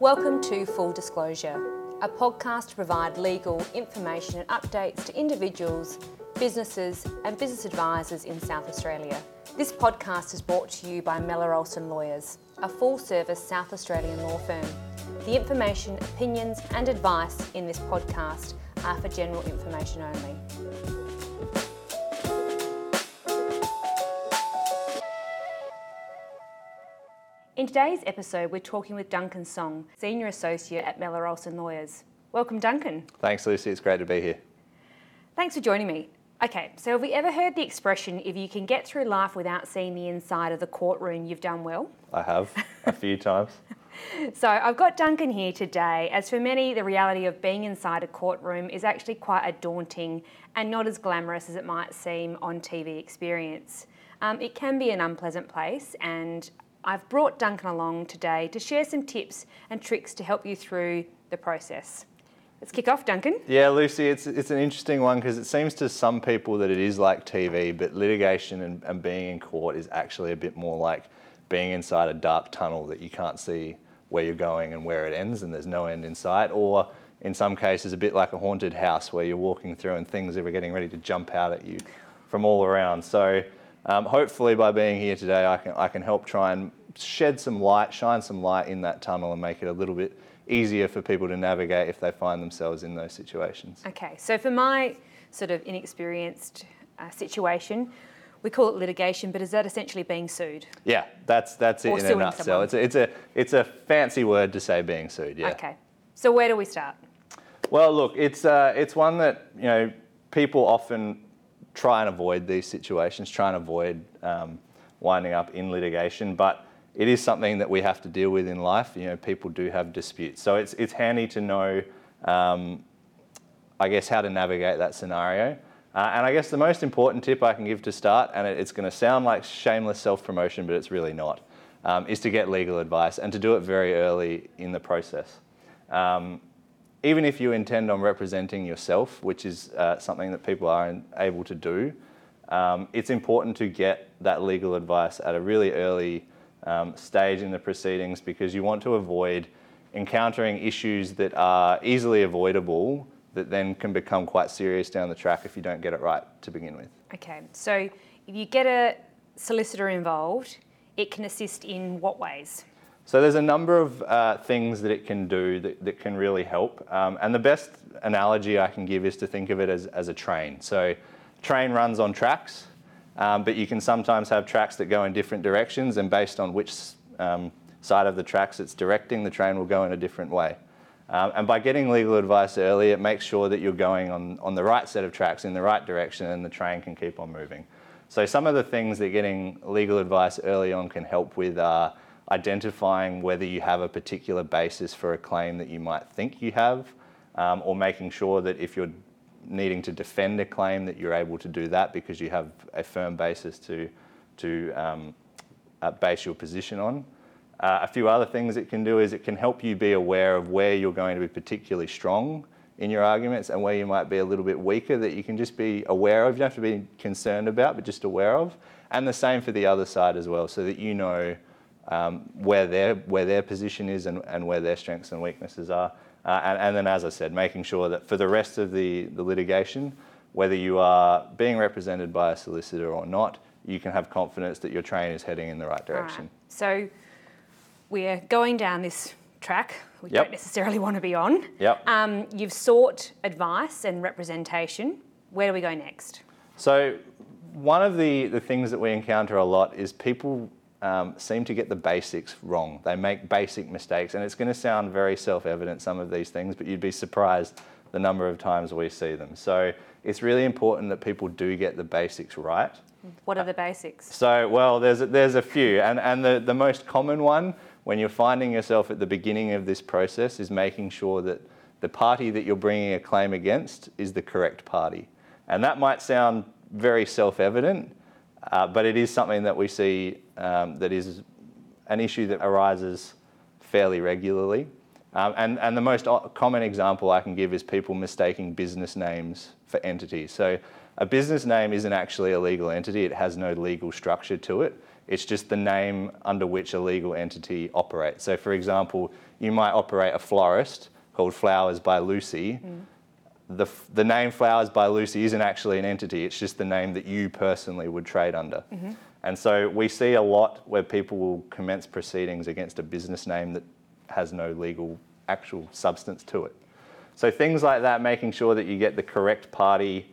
Welcome to Full Disclosure, a podcast to provide legal information and updates to individuals, businesses and business advisors in South Australia. This podcast is brought to you by Mellor Olsson Lawyers, a full-service South Australian law firm. The information, opinions and advice in this podcast are for general information only. In today's episode, we're talking with Duncan Soang, Senior Associate at Mellor Olsson Lawyers. Welcome, Duncan. Thanks, Lucy. It's great to be here. Thanks for joining me. Okay, so have we ever heard the expression, if you can get through life without seeing the inside of the courtroom, you've done well? I have, a few times. So I've got Duncan here today. As for many, the reality of being inside a courtroom is actually quite a daunting and not as glamorous as it might seem on TV experience. It can be an unpleasant place, and I've brought Duncan along today to share some tips and tricks to help you through the process. Let's kick off, Duncan. Yeah, Lucy, it's an interesting one because it seems to some people that it is like TV, but litigation and being in court is actually a bit more like being inside a dark tunnel that you can't see where you're going and where it ends, and there's no end in sight. Or in some cases, a bit like a haunted house where you're walking through and things are getting ready to jump out at you from all around. So hopefully by being here today, I can help try and shed some light, shine some light in that tunnel and make it a little bit easier for people to navigate if they find themselves in those situations. Okay, so for my sort of inexperienced situation, we call it litigation, but is that essentially being sued? Yeah, that's it in a nutshell. It's a fancy word to say being sued, yeah. Okay, so where do we start? Well, look, it's one that, you know, people often try and avoid these situations, try and avoid winding up in litigation, but it is something that we have to deal with in life. You know, people do have disputes. So it's handy to know, I guess, how to navigate that scenario. And I guess the most important tip I can give to start, and it's going to sound like shameless self-promotion, but it's really not, is to get legal advice and to do it very early in the process. Even if you intend on representing yourself, which is something that people are able to do, it's important to get that legal advice at a really early stage in the proceedings, because you want to avoid encountering issues that are easily avoidable that then can become quite serious down the track if you don't get it right to begin with. Okay, so if you get a solicitor involved, it can assist in what ways? So there's a number of things that it can do that can really help, and the best analogy I can give is to think of it as a train. So train runs on tracks. But you can sometimes have tracks that go in different directions, and based on which side of the tracks it's directing, the train will go in a different way. And by getting legal advice early, it makes sure that you're going on the right set of tracks in the right direction, and the train can keep on moving. So some of the things that getting legal advice early on can help with are identifying whether you have a particular basis for a claim that you might think you have, or making sure that if you're needing to defend a claim that you're able to do that because you have a firm basis to base your position on. A few other things it can do is it can help you be aware of where you're going to be particularly strong in your arguments and where you might be a little bit weaker, that you can just be aware of. You don't have to be concerned about, but just aware of. And the same for the other side as well, so that you know where their position is and where their strengths and weaknesses are. And then, as I said, making sure that for the rest of the litigation, whether you are being represented by a solicitor or not, you can have confidence that your train is heading in the right direction. Right. So we're going down this track we don't necessarily want to be on. Yep. You've sought advice and representation. Where do we go next? So one of the things that we encounter a lot is people seem to get the basics wrong. They make basic mistakes, and it's going to sound very self-evident, some of these things, but you'd be surprised the number of times we see them. So it's really important that people do get the basics right. What are the basics? So, well, there's a few, and the most common one when you're finding yourself at the beginning of this process is making sure that the party that you're bringing a claim against is the correct party. And that might sound very self-evident, but it is something that we see that is an issue that arises fairly regularly. And the most common example I can give is people mistaking business names for entities. So a business name isn't actually a legal entity. It has no legal structure to it. It's just the name under which a legal entity operates. So, for example, you might operate a florist called Flowers by Lucy. Mm. The name Flowers by Lucy isn't actually an entity, it's just the name that you personally would trade under. Mm-hmm. And so we see a lot where people will commence proceedings against a business name that has no legal actual substance to it. So things like that, making sure that you get the correct party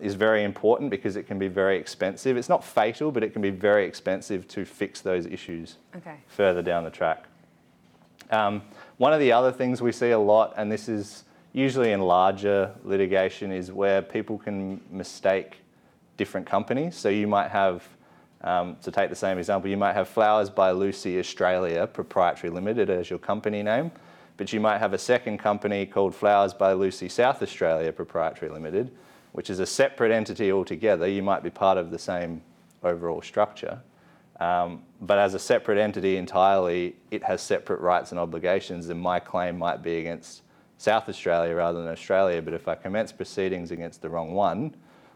is very important because it can be very expensive. It's not fatal, but it can be very expensive to fix those issues further down the track. One of the other things we see a lot, and this is usually in larger litigation, is where people can mistake different companies. So you might have, to take the same example, you might have Flowers by Lucy Australia Proprietary Limited as your company name, but you might have a second company called Flowers by Lucy South Australia Proprietary Limited, which is a separate entity altogether. You might be part of the same overall structure. But as a separate entity entirely, it has separate rights and obligations, and my claim might be against South Australia rather than Australia, but if I commence proceedings against the wrong one,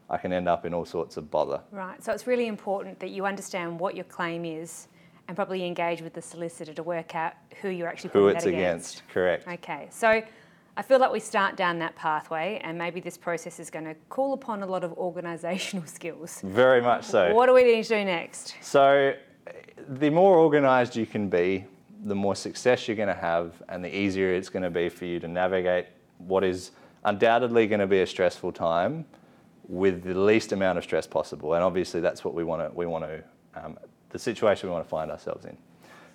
I can end up in all sorts of bother. Right, so it's really important that you understand what your claim is and probably engage with the solicitor to work out who you're actually putting that against. Who it's against, correct. Okay, so I feel like we start down that pathway, and maybe this process is going to call upon a lot of organisational skills. Very much so. What do we need to do next? So the more organised you can be, the more success you're going to have and the easier it's going to be for you to navigate what is undoubtedly going to be a stressful time with the least amount of stress possible. And obviously that's what the situation we want to find ourselves in.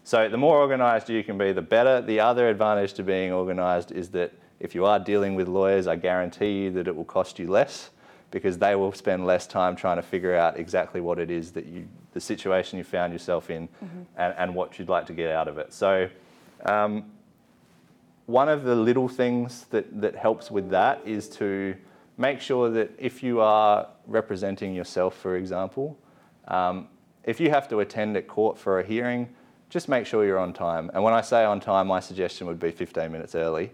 So the more organised you can be, the better. The other advantage to being organised is that if you are dealing with lawyers, I guarantee you that it will cost you less because they will spend less time trying to figure out exactly what it is that the situation you found yourself in and what you'd like to get out of it. So one of the little things that helps with that is to make sure that if you are representing yourself, for example, if you have to attend at court for a hearing, just make sure you're on time. And when I say on time, my suggestion would be 15 minutes early.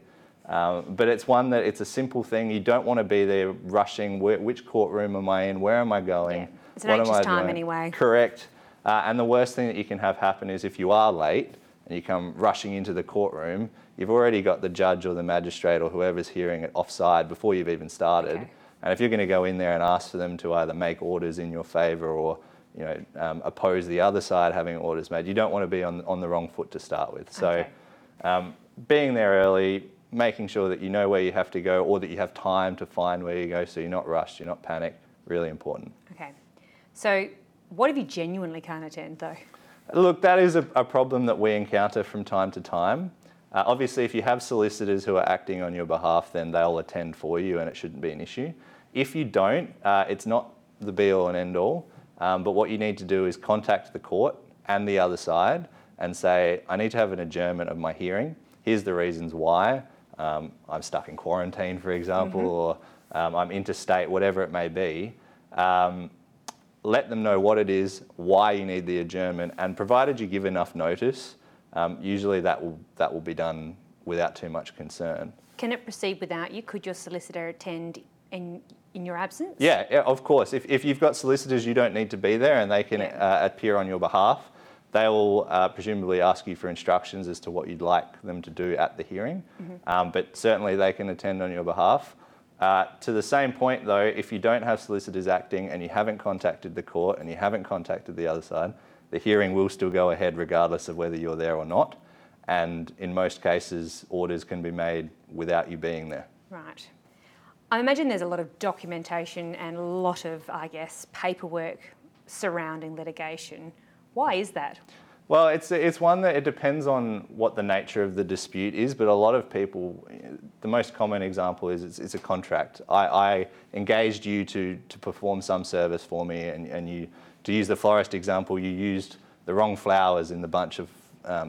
But it's one that it's a simple thing. You don't want to be there rushing. Which courtroom am I in? Where am I going? Yeah. It's an anxious time anyway. Correct. And the worst thing that you can have happen is if you are late and you come rushing into the courtroom, you've already got the judge or the magistrate or whoever's hearing it offside before you've even started. Okay. And if you're going to go in there and ask for them to either make orders in your favour or oppose the other side having orders made, you don't want to be on the wrong foot to start with. So being there early, making sure that you know where you have to go or that you have time to find where you go so you're not rushed, you're not panicked, really important. Okay. So what if you genuinely can't attend though? Look, that is a problem that we encounter from time to time. Obviously, if you have solicitors who are acting on your behalf, then they'll attend for you and it shouldn't be an issue. If you don't, it's not the be-all and end-all, but what you need to do is contact the court and the other side and say, I need to have an adjournment of my hearing. Here's the reasons why. I'm stuck in quarantine, for example, or I'm interstate, whatever it may be. Let them know what it is, why you need the adjournment, and provided you give enough notice, usually that will be done without too much concern. Can it proceed without you? Could your solicitor attend in your absence? Yeah, of course. If you've got solicitors, you don't need to be there, and they can appear on your behalf. They will presumably ask you for instructions as to what you'd like them to do at the hearing, but certainly they can attend on your behalf. To the same point though, if you don't have solicitors acting and you haven't contacted the court and you haven't contacted the other side, the hearing will still go ahead regardless of whether you're there or not. And in most cases, orders can be made without you being there. Right. I imagine there's a lot of documentation and a lot of, paperwork surrounding litigation. Why is that? Well, it's one that it depends on what the nature of the dispute is, but a lot of people, the most common example is it's a contract. I engaged you to perform some service for me, and you, to use the florist example, you used the wrong flowers in the bunch of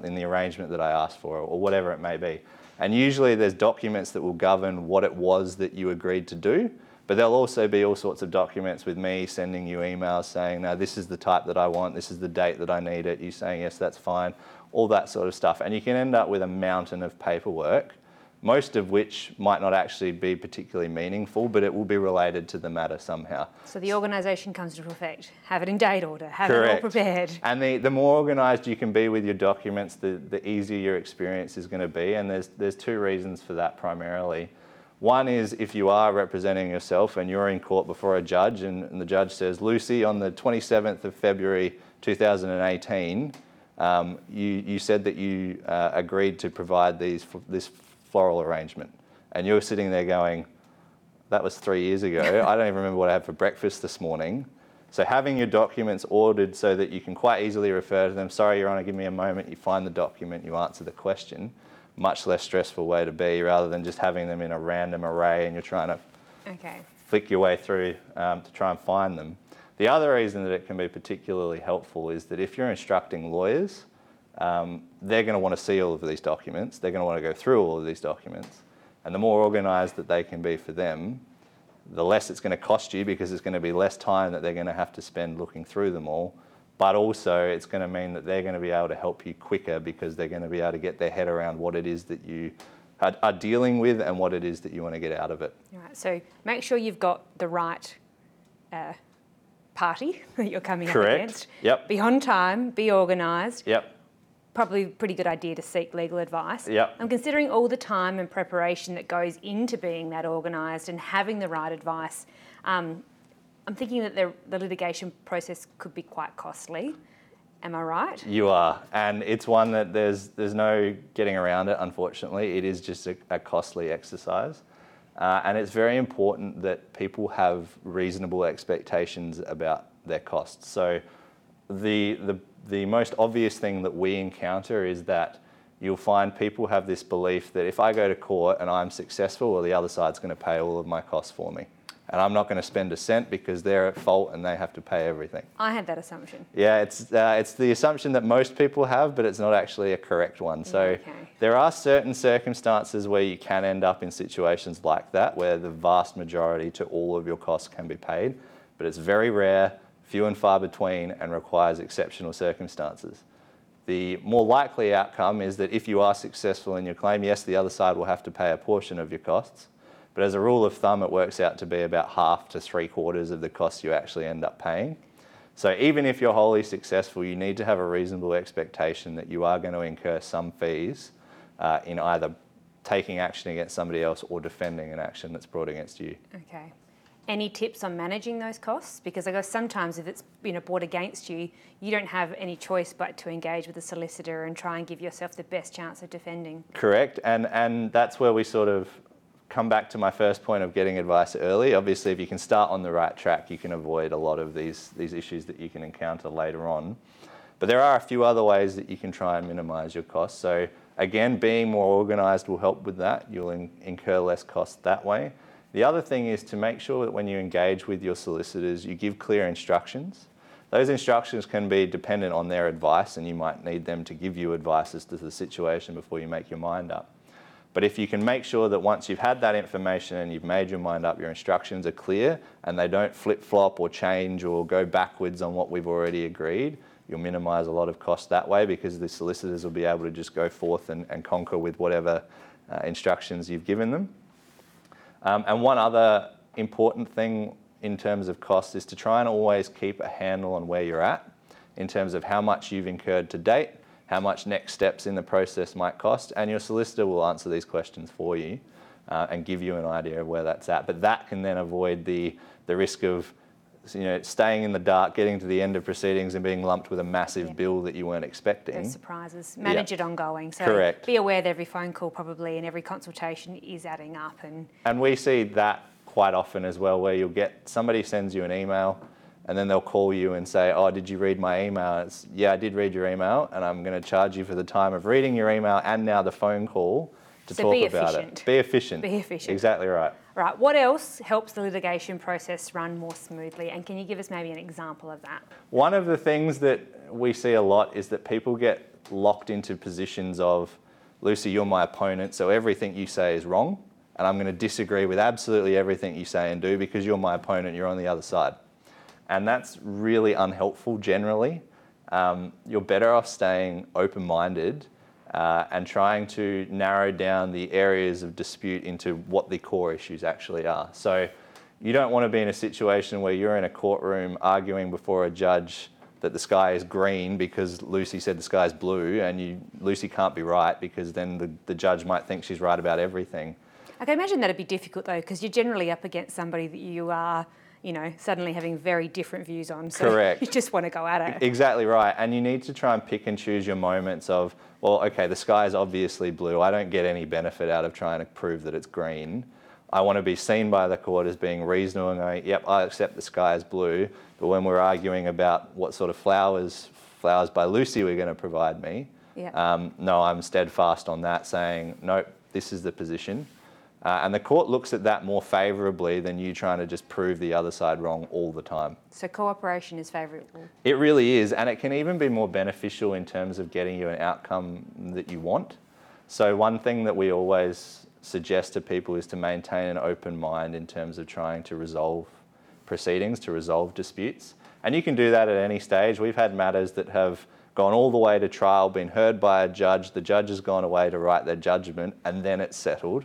in the arrangement that I asked for, or whatever it may be. And usually there's documents that will govern what it was that you agreed to do. But there'll also be all sorts of documents with me sending you emails saying, no, this is the type that I want, this is the date that I need it, you saying, yes, that's fine, all that sort of stuff. And you can end up with a mountain of paperwork most of which might not actually be particularly meaningful, but it will be related to the matter somehow. So the organisation comes into effect. Have it in date order, have Correct. It all prepared. And the more organised you can be with your documents, the easier your experience is going to be. And there's two reasons for that primarily. One is if you are representing yourself and you're in court before a judge and the judge says, Lucy, on the 27th of February 2018, you said that you agreed to provide this floral arrangement. And you're sitting there going, that was 3 years ago. I don't even remember what I had for breakfast this morning. So having your documents ordered so that you can quite easily refer to them, sorry, Your Honour, give me a moment, you find the document, you answer the question. Much less stressful way to be, rather than just having them in a random array and you're trying to flick your way through to try and find them. The other reason that it can be particularly helpful is that if you're instructing lawyers, they're going to want to see all of these documents. They're going to want to go through all of these documents. And the more organised that they can be for them, the less it's going to cost you, because it's going to be less time that they're going to have to spend looking through them all. But also it's going to mean that they're going to be able to help you quicker, because they're going to be able to get their head around what it is that you are dealing with and what it is that you want to get out of it. All right, so make sure you've got the right party that you're coming Correct. Up against. Yep. Be on time, be organised. Yep. Probably a pretty good idea to seek legal advice. Yep. I'm considering all the time and preparation that goes into being that organised and having the right advice. I'm thinking that the litigation process could be quite costly. Am I right? You are. And it's one that there's no getting around it, unfortunately. It is just a costly exercise. And it's very important that people have reasonable expectations about their costs. So the most obvious thing that we encounter is that you'll find people have this belief that if I go to court and I'm successful, well, the other side's going to pay all of my costs for me. And I'm not going to spend a cent because they're at fault and they have to pay everything. I had that assumption. Yeah, it's the assumption that most people have, but it's not actually a correct one. So there are certain circumstances where you can end up in situations like that, where the vast majority to all of your costs can be paid, but it's very rare, few and far between, and requires exceptional circumstances. The more likely outcome is that if you are successful in your claim, yes, the other side will have to pay a portion of your costs. But as a rule of thumb, it works out to be about half to three-quarters of the cost you actually end up paying. So even if you're wholly successful, you need to have a reasonable expectation that you are going to incur some fees in either taking action against somebody else or defending an action that's brought against you. Okay. Any tips on managing those costs? Because I guess sometimes if it's brought against you, you don't have any choice but to engage with a solicitor and try and give yourself the best chance of defending. Correct. And that's where we sort of come back to my first point of getting advice early. Obviously, if you can start on the right track, you can avoid a lot of these issues that you can encounter later on. But there are a few other ways that you can try and minimise your costs. So again, being more organised will help with that. You'll incur less costs that way. The other thing is to make sure that when you engage with your solicitors, you give clear instructions. Those instructions can be dependent on their advice, and you might need them to give you advice as to the situation before you make your mind up. But if you can make sure that once you've had that information and you've made your mind up, your instructions are clear and they don't flip-flop or change or go backwards on what we've already agreed, you'll minimise a lot of cost that way, because the solicitors will be able to just go forth and conquer with whatever instructions you've given them. And one other important thing in terms of cost is to try and always keep a handle on where you're at in terms of how much you've incurred to date, how much next steps in the process might cost, and your solicitor will answer these questions for you and give you an idea of where that's at. But that can then avoid the risk of staying in the dark, getting to the end of proceedings and being lumped with a massive bill that you weren't expecting. Those surprises. Manage it ongoing. So Correct. Be aware that every phone call probably and every consultation is adding up. And we see that quite often as well, where you'll get somebody sends you an email, and then they'll call you and say, oh, did you read my email? It's, yeah, I did read your email, and I'm going to charge you for the time of reading your email and now the phone call to talk about it. Be efficient. Be efficient. Exactly right. Right. What else helps the litigation process run more smoothly? And can you give us maybe an example of that? One of the things that we see a lot is that people get locked into positions of, Lucy, you're my opponent, so everything you say is wrong, and I'm going to disagree with absolutely everything you say and do because you're my opponent, you're on the other side. And that's really unhelpful generally. You're better off staying open-minded and trying to narrow down the areas of dispute into what the core issues actually are. So you don't want to be in a situation where you're in a courtroom arguing before a judge that the sky is green because Lucy said the sky is blue, and Lucy can't be right because then the judge might think she's right about everything. I can imagine that'd be difficult though, because you're generally up against somebody that you are, suddenly having very different views on. So correct. You just want to go at it. Exactly right. And you need to try and pick and choose your moments of, well, okay, the sky is obviously blue. I don't get any benefit out of trying to prove that it's green. I want to be seen by the court as being reasonable and going, yep, I accept the sky is blue, but when we're arguing about what sort of flowers by Lucy were going to provide me, yep. No, I'm steadfast on that, saying, nope, this is the position. And the court looks at that more favourably than you trying to just prove the other side wrong all the time. So cooperation is favourable. It really is, and it can even be more beneficial in terms of getting you an outcome that you want. So one thing that we always suggest to people is to maintain an open mind in terms of trying to resolve proceedings, to resolve disputes. And you can do that at any stage. We've had matters that have gone all the way to trial, been heard by a judge, the judge has gone away to write their judgment, and then it's settled.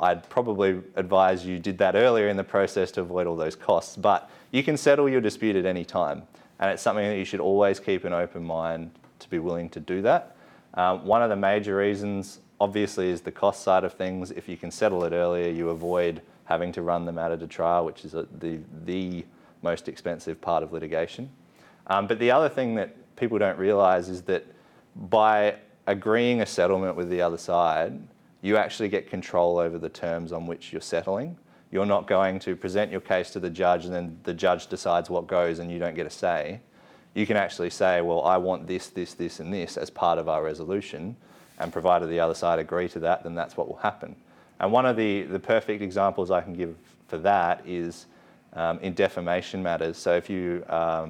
I'd probably advise you did that earlier in the process to avoid all those costs, but you can settle your dispute at any time, and it's something that you should always keep an open mind to be willing to do that. One of the major reasons, obviously, is the cost side of things. If you can settle it earlier, you avoid having to run the matter to trial, which is the most expensive part of litigation. But the other thing that people don't realise is that by agreeing a settlement with the other side, you actually get control over the terms on which you're settling. You're not going to present your case to the judge and then the judge decides what goes and you don't get a say. You can actually say, well, I want this, this, this, and this as part of our resolution, and provided the other side agree to that, then that's what will happen. And one of the perfect examples I can give for that is in defamation matters. So if you are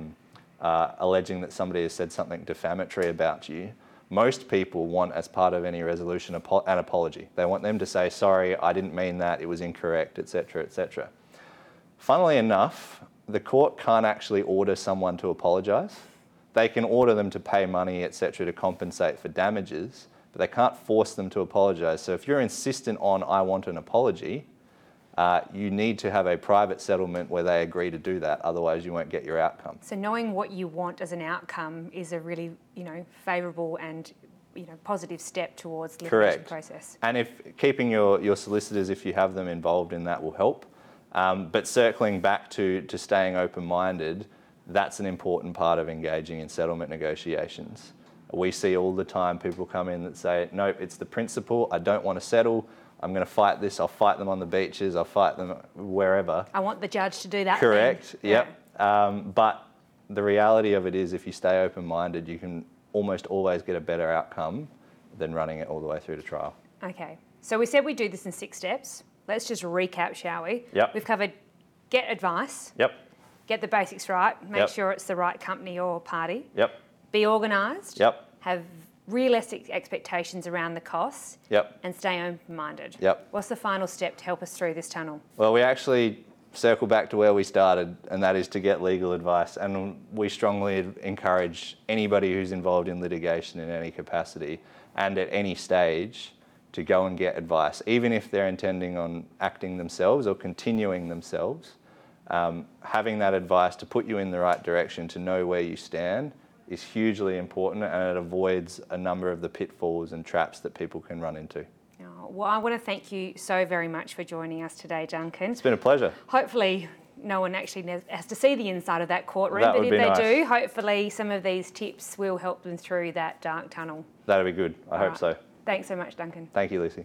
alleging that somebody has said something defamatory about you, most people want, as part of any resolution, an apology. They want them to say, sorry, I didn't mean that, it was incorrect, etc., etc. Funnily enough, the court can't actually order someone to apologise. They can order them to pay money, etc., to compensate for damages, but they can't force them to apologise. So if you're insistent on, I want an apology, you need to have a private settlement where they agree to do that, otherwise you won't get your outcome. So knowing what you want as an outcome is a really, favourable and, positive step towards the litigation process. And if keeping your solicitors, if you have them involved in that, will help. But circling back to staying open-minded, that's an important part of engaging in settlement negotiations. We see all the time people come in that say, nope, it's the principle, I don't want to settle, I'm going to fight this, I'll fight them on the beaches, I'll fight them wherever. I want the judge to do that. Correct, thing. Yep. Yeah. But the reality of it is, if you stay open-minded, you can almost always get a better outcome than running it all the way through to trial. Okay, so we said we do this in 6 steps. Let's just recap, shall we? Yep. We've covered get advice. Yep. Get the basics right. Make sure it's the right company or party. Yep. Be organised. Yep. Have realistic expectations around the costs, yep, and stay open-minded. Yep. What's the final step to help us through this tunnel? Well, we actually circle back to where we started, and that is to get legal advice. And we strongly encourage anybody who's involved in litigation in any capacity and at any stage to go and get advice, even if they're intending on acting themselves or continuing themselves. Having that advice to put you in the right direction, to know where you stand, is hugely important, and it avoids a number of the pitfalls and traps that people can run into. Oh, well, I want to thank you so very much for joining us today, Duncan. It's been a pleasure. Hopefully no one actually has to see the inside of that courtroom, that but if they nice. Do, hopefully some of these tips will help them through that dark tunnel. That'll be good. I All hope right. so. Thanks so much, Duncan. Thank you, Lucy.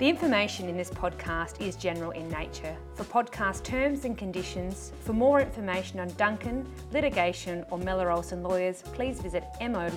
The information in this podcast is general in nature. For podcast terms and conditions, for more information on Duncan, litigation or Mellor Olsson Lawyers, please visit molawyers.com.au.